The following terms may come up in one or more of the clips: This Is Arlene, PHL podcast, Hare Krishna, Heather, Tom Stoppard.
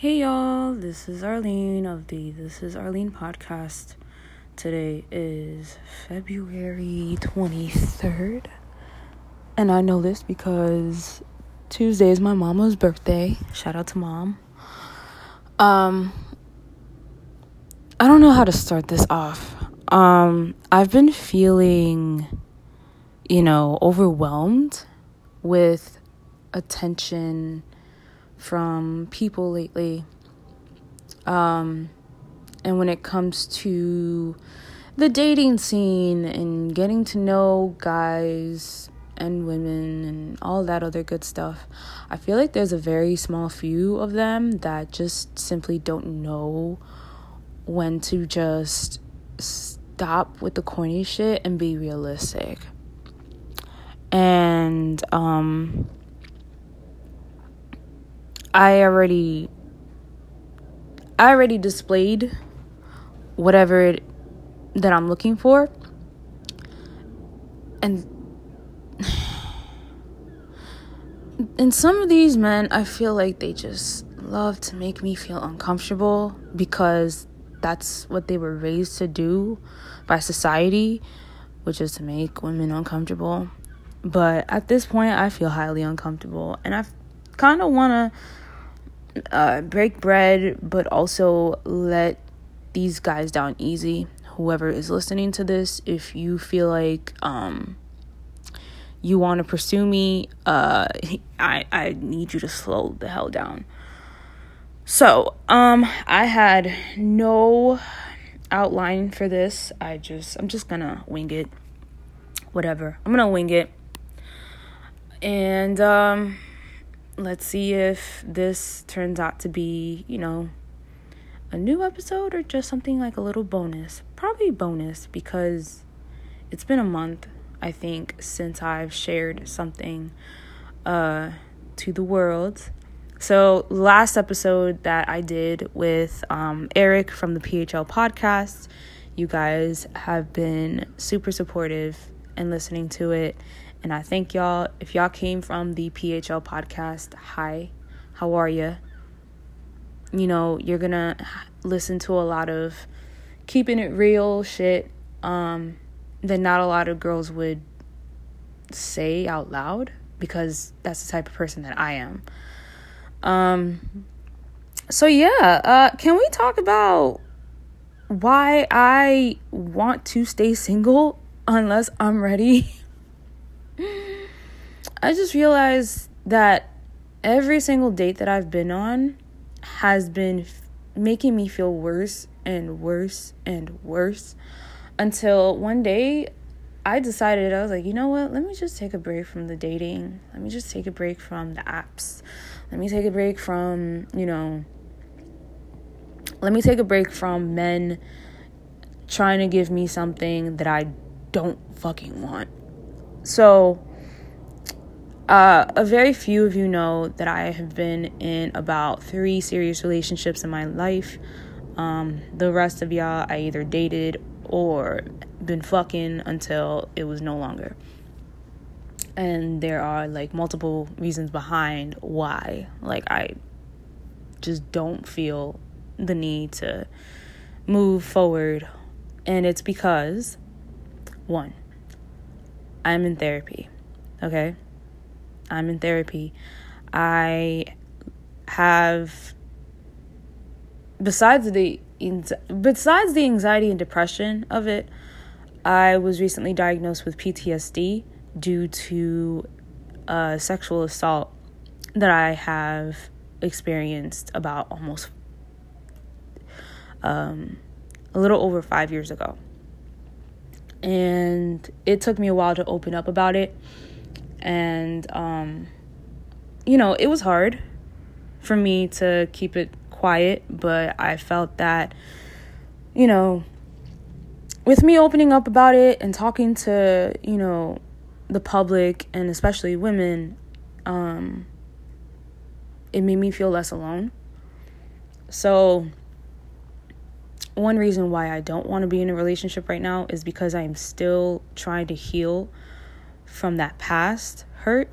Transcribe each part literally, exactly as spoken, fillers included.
Hey y'all, this is Arlene of the This Is Arlene podcast. Today is February twenty-third. And I know this because Tuesday is my mama's birthday. Shout out to mom. Um, I don't know how to start this off. Um, I've been feeling, you know, overwhelmed with attention from people lately, um and when it comes to the dating scene and getting to know guys and women and all that other good stuff, I feel like there's a very small few of them that just simply don't know when to just stop with the corny shit and be realistic. And um I already, I already displayed whatever it, that I'm looking for, and and some of these men, I feel like they just love to make me feel uncomfortable because that's what they were raised to do by society, which is to make women uncomfortable. But at this point, I feel highly uncomfortable, and I kind of want to Uh, break bread, but also let these guys down easy. Whoever is listening to this, if you feel like um you want to pursue me, uh I I need you to slow the hell down. So um I had no outline for this. I just I'm just gonna wing it. Whatever, I'm gonna wing it, and um. Let's see if this turns out to be, you know, a new episode or just something like a little bonus. Probably bonus, because it's been a month, I think, since I've shared something uh, to the world. So last episode that I did with um, Eric from the P H L podcast, you guys have been super supportive and listening to it. And I thank y'all. If y'all came from the P H L podcast, hi, how are ya? You know, you're going to listen to a lot of keeping it real shit um, that not a lot of girls would say out loud, because that's the type of person that I am. Um. So, yeah, uh, can we talk about why I want to stay single unless I'm ready? I just realized that every single date that I've been on has been f- making me feel worse and worse and worse, until one day I decided, I was like, you know what, let me just take a break from the dating. Let me just take a break from the apps. Let me take a break from, you know, let me take a break from men trying to give me something that I don't fucking want. So, uh, a very few of you know that I have been in about three serious relationships in my life. Um, the rest of y'all, I either dated or been fucking until it was no longer. And there are, like, multiple reasons behind why. Like, I just don't feel the need to move forward. And it's because, one, I'm in therapy, okay? I'm in therapy. I have, besides the besides the anxiety and depression of it, I was recently diagnosed with P T S D due to a sexual assault that I have experienced about almost um, a little over five years ago. And it took me a while to open up about it. And, um, you know, it was hard for me to keep it quiet. But I felt that, you know, with me opening up about it and talking to, you know, the public and especially women, um, it made me feel less alone. So one reason why I don't want to be in a relationship right now is because I am still trying to heal from that past hurt.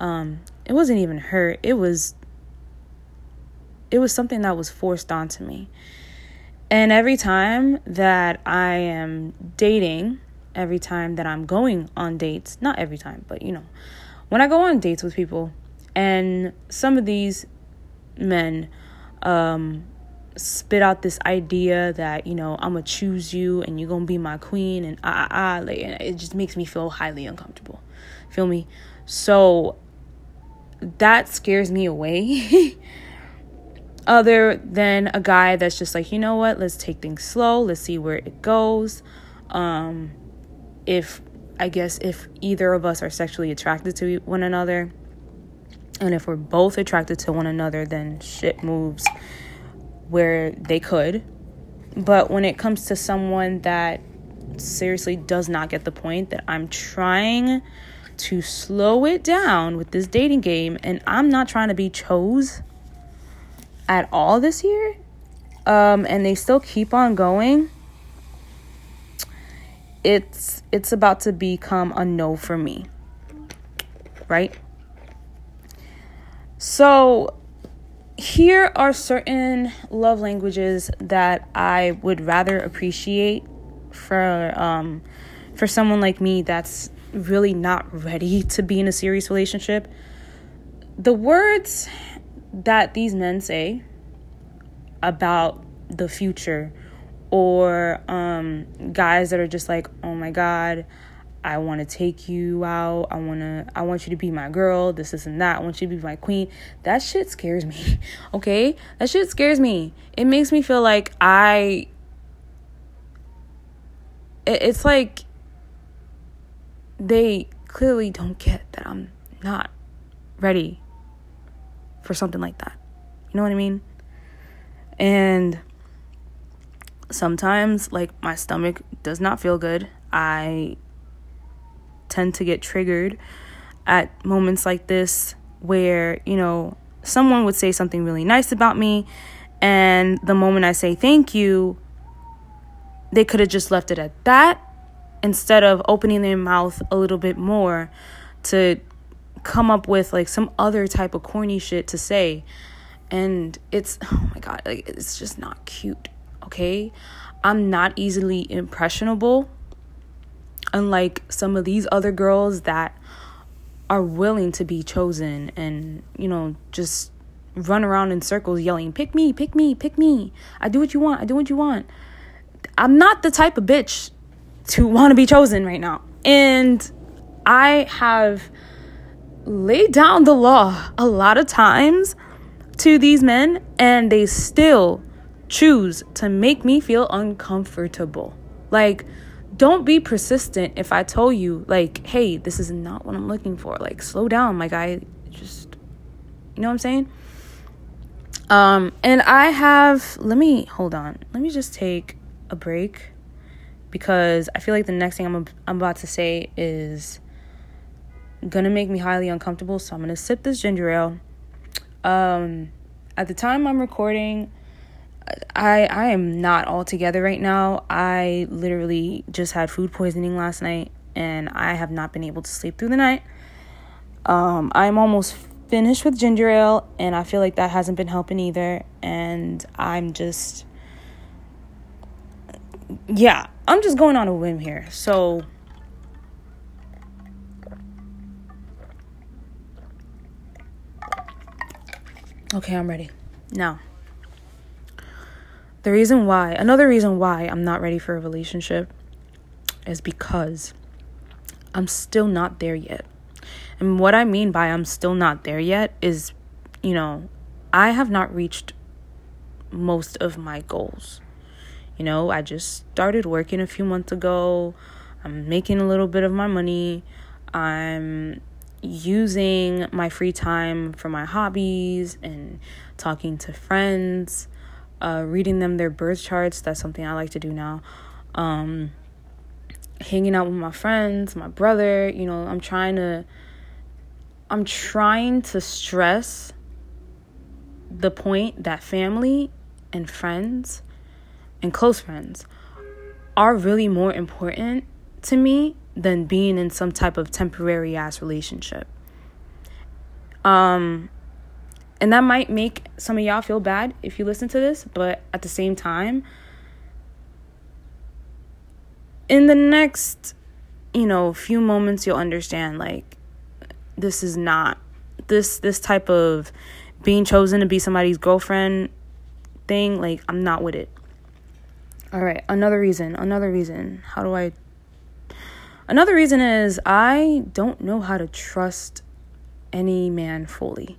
Um, it wasn't even hurt. It was It was something that was forced onto me. And every time that I am dating, every time that I'm going on dates, not every time, but, you know, when I go on dates with people, and some of these men um, spit out this idea that, you know, I'm going to choose you and you're going to be my queen, and ah, ah, ah, like, and it just makes me feel highly uncomfortable. Feel me? So that scares me away. Other than a guy that's just like, you know what, let's take things slow. Let's see where it goes. Um, if, I guess, if either of us are sexually attracted to one another, and if we're both attracted to one another, then shit moves where they could. But when it comes to someone that seriously does not get the point, that I'm trying to slow it down with this dating game, and I'm not trying to be chose at all this year, um, and they still keep on going, it's it's about to become a no for me, right? So here are certain love languages that I would rather appreciate for um for someone like me that's really not ready to be in a serious relationship. The words that these men say about the future, or um, guys that are just like, oh my God, I want to take you out. I want to, I want you to be my girl. This isn't that. I want you to be my queen. That shit scares me. Okay. That shit scares me. It makes me feel like I, it's like they clearly don't get that I'm not ready for something like that. You know what I mean? And sometimes, like, my stomach does not feel good. I tend to get triggered at moments like this where, you know, someone would say something really nice about me, and the moment I say thank you, they could have just left it at that instead of opening their mouth a little bit more to come up with like some other type of corny shit to say. And it's, oh my God, like, it's just not cute. Okay, I'm not easily impressionable, unlike some of these other girls that are willing to be chosen and, you know, just run around in circles yelling, pick me, pick me, pick me, I do what you want, I do what you want. I'm not the type of bitch to want to be chosen right now, and I have laid down the law a lot of times to these men, and they still choose to make me feel uncomfortable. Like, don't be persistent. If I told you, like, hey, this is not what I'm looking for, like, slow down, like, I just, you know what I'm saying? Um, and I have, let me, hold on, let me just take a break, because I feel like the next thing I'm, I'm about to say is gonna make me highly uncomfortable. So I'm gonna sip this ginger ale. Um at the time I'm recording, I I am not all together right now. I literally just had food poisoning last night, and I have not been able to sleep through the night. um I'm almost finished with ginger ale, and I feel like that hasn't been helping either. And I'm just, yeah, I'm just going on a whim here. So okay, I'm ready. Now, the reason why, another reason why I'm not ready for a relationship is because I'm still not there yet. And what I mean by I'm still not there yet is, you know, I have not reached most of my goals. You know, I just started working a few months ago. I'm making a little bit of my money. I'm using my free time for my hobbies and talking to friends, uh reading them their birth charts. That's something I like to do now. Um hanging out with my friends, my brother. You know, I'm trying to I'm trying to stress the point that family and friends and close friends are really more important to me than being in some type of temporary ass relationship. Um, And that might make some of y'all feel bad if you listen to this, but at the same time, in the next, you know, few moments, you'll understand, like, this is not, this this type of being chosen to be somebody's girlfriend thing, like, I'm not with it. All right, another reason, another reason. How do I... Another reason is I don't know how to trust any man fully.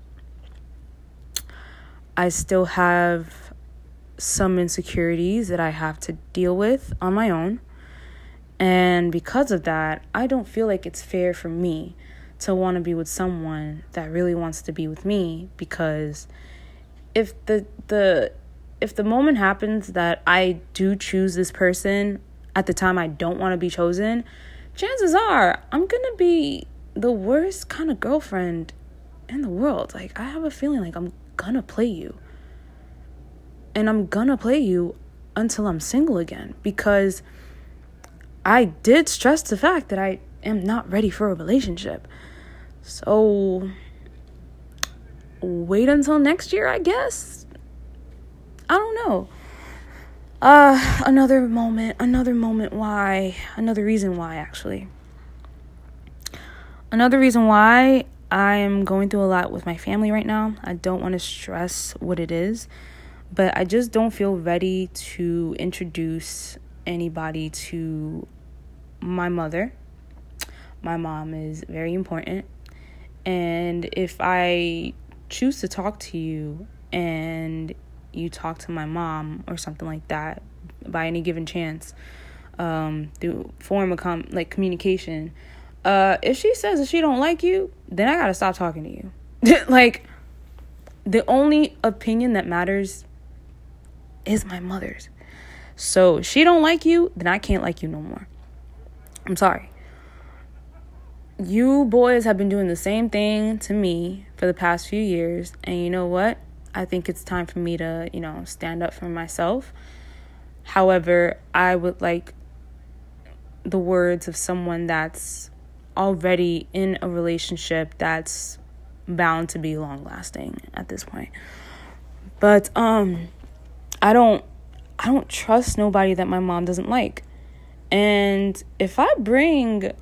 I still have some insecurities that I have to deal with on my own. And because of that, I don't feel like it's fair for me to want to be with someone that really wants to be with me, because if the the if the moment happens that I do choose this person at the time I don't want to be chosen, chances are I'm gonna be the worst kind of girlfriend in the world. Like, I have a feeling like I'm gonna play you. And I'm gonna play you until I'm single again, because I did stress the fact that I am not ready for a relationship. So wait until next year, I guess. I don't know. Uh, another moment, another moment why, another reason why, actually. Another reason why I'm going through a lot with my family right now. I don't want to stress what it is, but I just don't feel ready to introduce anybody to my mother. My mom is very important. And if I choose to talk to you and you talk to my mom or something like that by any given chance, um, through form of com- like communication, uh, if she says that she don't like you, then I gotta stop talking to you. Like, the only opinion that matters is my mother's. So she don't like you, then I can't like you no more. I'm sorry. You boys have been doing the same thing to me for the past few years. And you know what? I think it's time for me to, you know, stand up for myself. However, I would like the words of someone that's already in a relationship that's bound to be long lasting at this point. But um, I don't I don't trust nobody that my mom doesn't like. And if I bring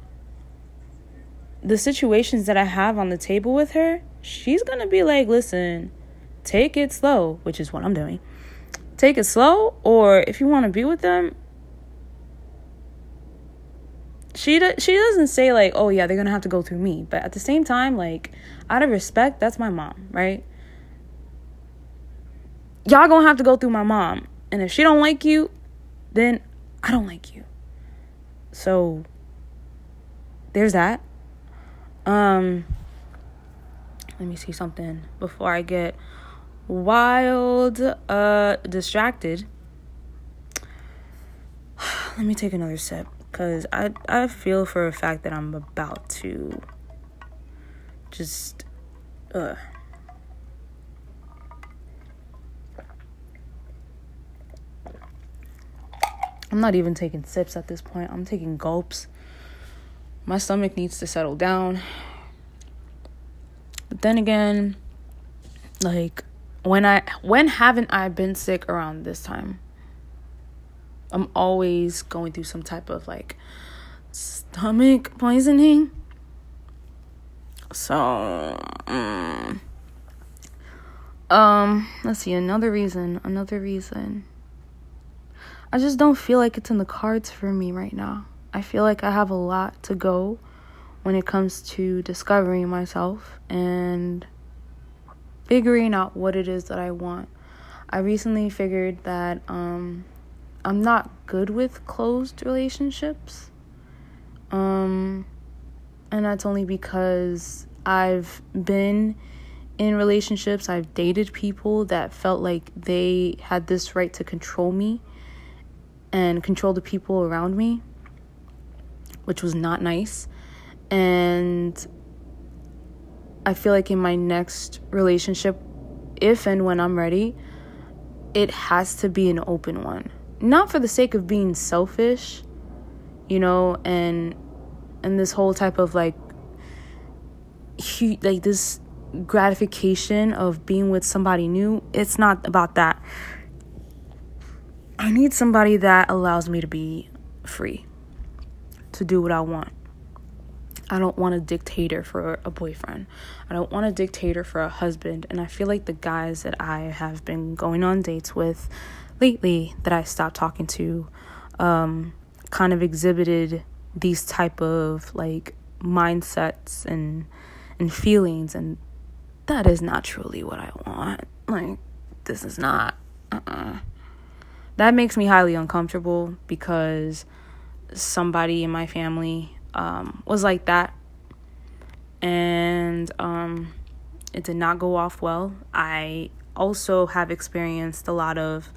the situations that I have on the table with her, she's going to be like, listen, take it slow, which is what I'm doing. Take it slow, or if you want to be with them, she do- she doesn't say like, oh yeah, they're going to have to go through me. But at the same time, like, out of respect, that's my mom, right? Y'all going to have to go through my mom. And if she don't like you, then I don't like you. So there's that. Um, let me see something before I get wild, uh, distracted. Let me take another sip, because I, I feel for a fact that I'm about to just, uh. I'm not even taking sips at this point. I'm taking gulps. My stomach needs to settle down. But then again, like, when I when haven't I been sick around this time? I'm always going through some type of, like, stomach poisoning. So, mm. um, let's see, another reason, another reason. I just don't feel like it's in the cards for me right now. I feel like I have a lot to go when it comes to discovering myself and figuring out what it is that I want. I recently figured that um, I'm not good with closed relationships. Um, and that's only because I've been in relationships, I've dated people that felt like they had this right to control me and control the people around me, which was not nice. And I feel like in my next relationship, if and when I'm ready, it has to be an open one. Not for the sake of being selfish, you know, and and this whole type of, like, he, like this gratification of being with somebody new. It's not about that. I need somebody that allows me to be free, to do what I want. I don't want a dictator for a boyfriend. I don't want a dictator for a husband. And I feel like the guys that I have been going on dates with lately that I stopped talking to um, kind of exhibited these type of like mindsets and and feelings. And that is not truly what I want. Like, this is not. Uh-uh. That makes me highly uncomfortable because somebody in my family Um, was like that, and um, it did not go off well. I also have experienced a lot of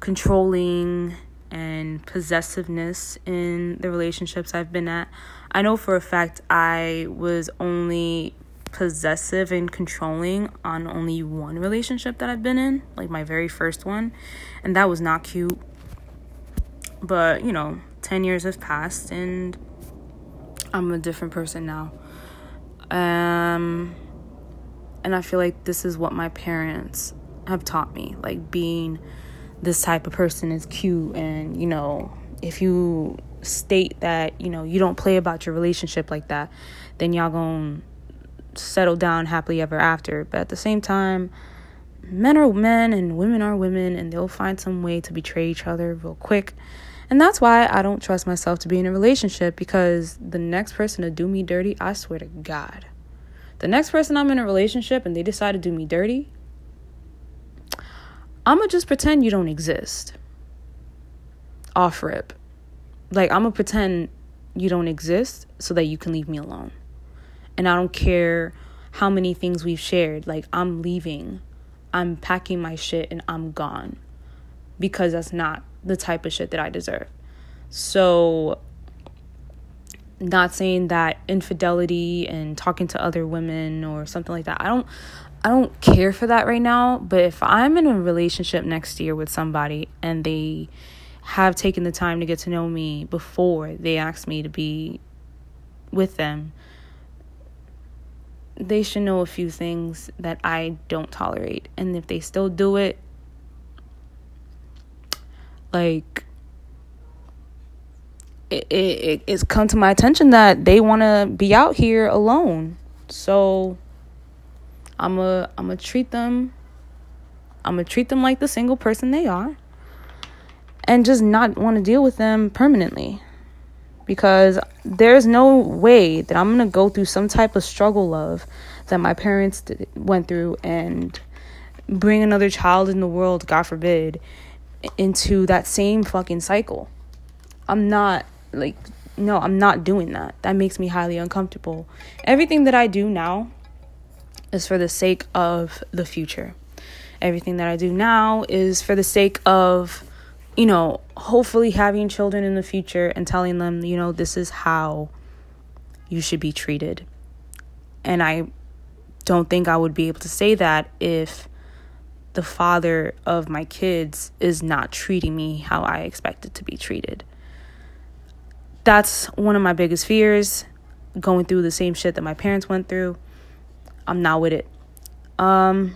controlling and possessiveness in the relationships I've been at. I know for a fact I was only possessive and controlling on only one relationship that I've been in, like my very first one, and that was not cute. But, you know, ten years have passed, and I'm a different person now. Um, and I feel like this is what my parents have taught me. Like, being this type of person is cute. And, you know, if you state that, you know, you don't play about your relationship like that, then y'all gonna settle down happily ever after. But at the same time, men are men and women are women, and they'll find some way to betray each other real quick. And that's why I don't trust myself to be in a relationship, because the next person to do me dirty, I swear to God, the next person I'm in a relationship and they decide to do me dirty, I'm going to just pretend you don't exist. Off rip. Like, I'm going to pretend you don't exist so that you can leave me alone. And I don't care how many things we've shared. Like, I'm leaving. I'm packing my shit and I'm gone, because that's not the type of shit that I deserve. So, not saying that infidelity and talking to other women or something like that, I don't I don't care for that right now. But if I'm in a relationship next year with somebody and they have taken the time to get to know me before they ask me to be with them, they should know a few things that I don't tolerate. And if they still do it, like, it, it it's come to my attention that they want to be out here alone. So I'm a I'm a treat them. I'm a treat them like the single person they are, and just not want to deal with them permanently, because there's no way that I'm gonna go through some type of struggle of that my parents did, went through, and bring another child in the world, God forbid, into that same fucking cycle. I'm not like no I'm not doing that. That makes me highly uncomfortable. Everything that I do now is for the sake of the future. Everything that I do now is for the sake of, you know, hopefully having children in the future and telling them, you know, this is how you should be treated. And I don't think I would be able to say that if the father of my kids is not treating me how I expect it to be treated. That's one of my biggest fears, going through the same shit that my parents went through. I'm not with it. Um,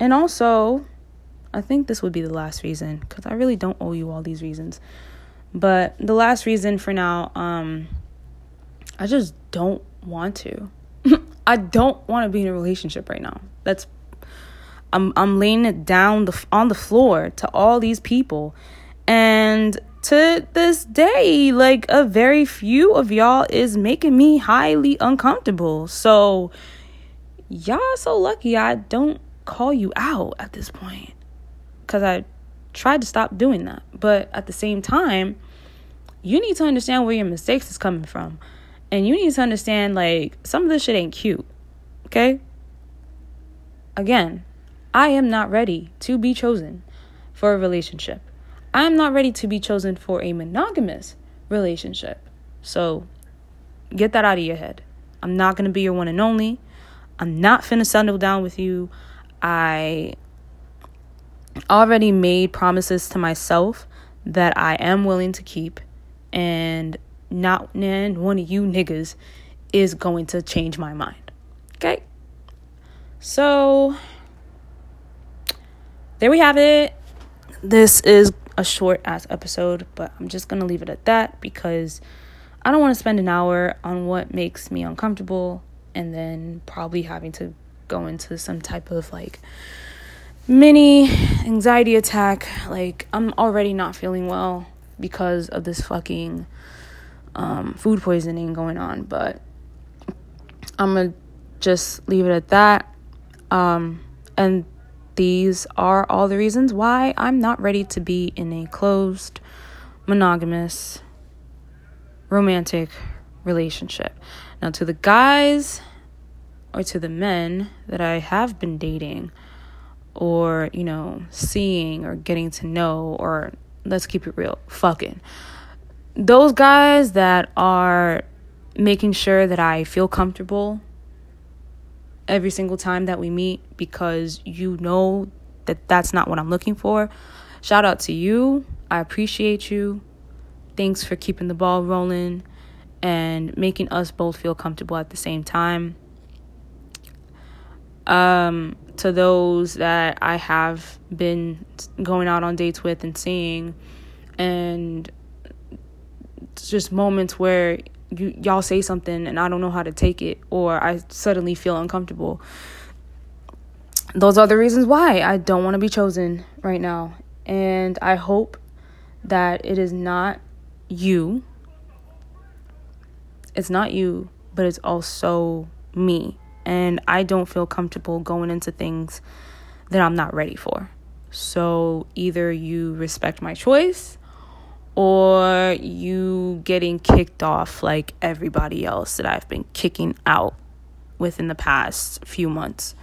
and also, I think this would be the last reason, because I really don't owe you all these reasons. But the last reason for now, um, I just don't want to. I don't want to be in a relationship right now. That's I'm I'm laying it down the, on the floor to all these people. And to this day, like, a very few of y'all is making me highly uncomfortable. So y'all so lucky I don't call you out at this point, because I tried to stop doing that. But at the same time, you need to understand where your mistakes is coming from. And you need to understand, like, some of this shit ain't cute. Okay? Again, I am not ready to be chosen for a relationship. I am not ready to be chosen for a monogamous relationship. So get that out of your head. I'm not going to be your one and only. I'm not finna settle down with you. I already made promises to myself that I am willing to keep. And not one of you niggas is going to change my mind. Okay? So there we have it. This is a short ass episode, but I'm just gonna leave it at that because I don't want to spend an hour on what makes me uncomfortable and then probably having to go into some type of like mini anxiety attack. Like, I'm already not feeling well because of this fucking um food poisoning going on, but I'm gonna just leave it at that. Um and these are all the reasons why I'm not ready to be in a closed, monogamous, romantic relationship. Now, to the guys or to the men that I have been dating or, you know, seeing or getting to know, or let's keep it real, fucking, those guys that are making sure that I feel comfortable every single time that we meet, because you know that that's not what I'm looking for. Shout out to you. I appreciate you. Thanks for keeping the ball rolling and making us both feel comfortable at the same time. Um, to those that I have been going out on dates with and seeing, and it's just moments where You, y'all say something and I don't know how to take it, or I suddenly feel uncomfortable. Those are the reasons why I don't want to be chosen right now. And I hope that it is not you. It's not you, but it's also me. And I don't feel comfortable going into things that I'm not ready for. So either you respect my choice, or you getting kicked off like everybody else that I've been kicking out within the past few months.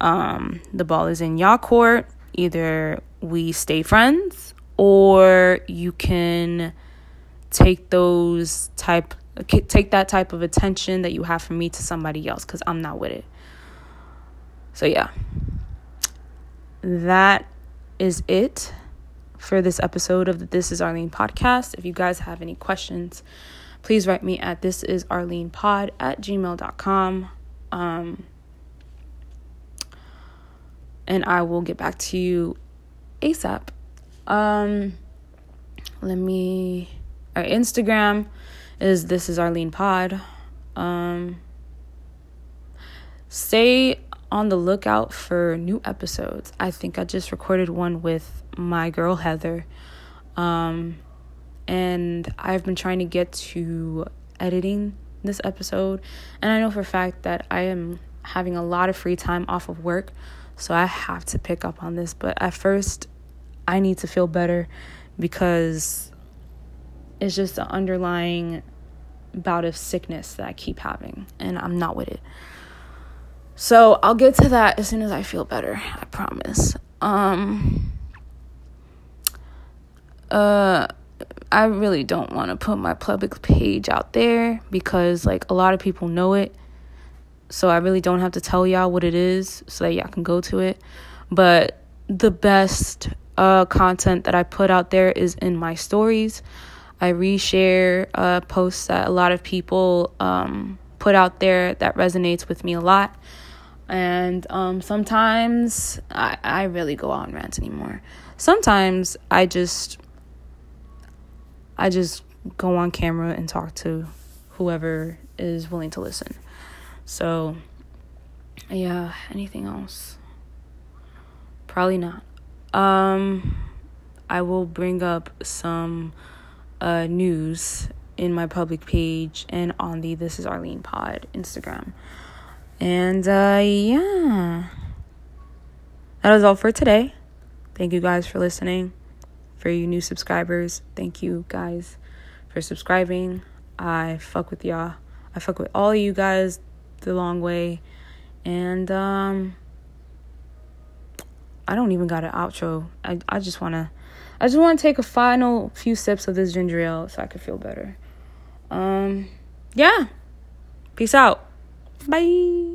Um, the ball is in your court. Either we stay friends, or you can take those type, take that type of attention that you have from me to somebody else, because I'm not with it. So yeah, that is it for this episode of the This Is Arlene podcast. If you guys have any questions, please write me at thisisarlenepod at gmail dot com. Um, and I will get back to you ASAP. Um, let me... Our Instagram is thisisarlenepod. Um, stay on the lookout for new episodes. I think I just recorded one with my girl Heather, um and I've been trying to get to editing this episode, and I know for a fact that I am having a lot of free time off of work, so I have to pick up on this. But at first I need to feel better, because it's just an underlying bout of sickness that I keep having, and I'm not with it. So I'll get to that as soon as I feel better, I promise. um Uh, I really don't want to put my public page out there, because like a lot of people know it, so I really don't have to tell y'all what it is so that y'all can go to it. But the best uh content that I put out there is in my stories. I reshare uh posts that a lot of people um put out there that resonates with me a lot, and um sometimes I I really go out on rants anymore. Sometimes I just I just go on camera and talk to whoever is willing to listen. So, yeah, anything else? Probably not. Um, I will bring up some uh, news in my public page and on the This Is Arlene Pod Instagram. And, uh, yeah. That was all for today. Thank you guys for listening. For you new subscribers, thank you guys for subscribing. I fuck with y'all. I fuck with all of you guys the long way. And um I don't even got an outro. I, I just wanna I just wanna take a final few sips of this ginger ale so I can feel better. Um yeah. Peace out. Bye.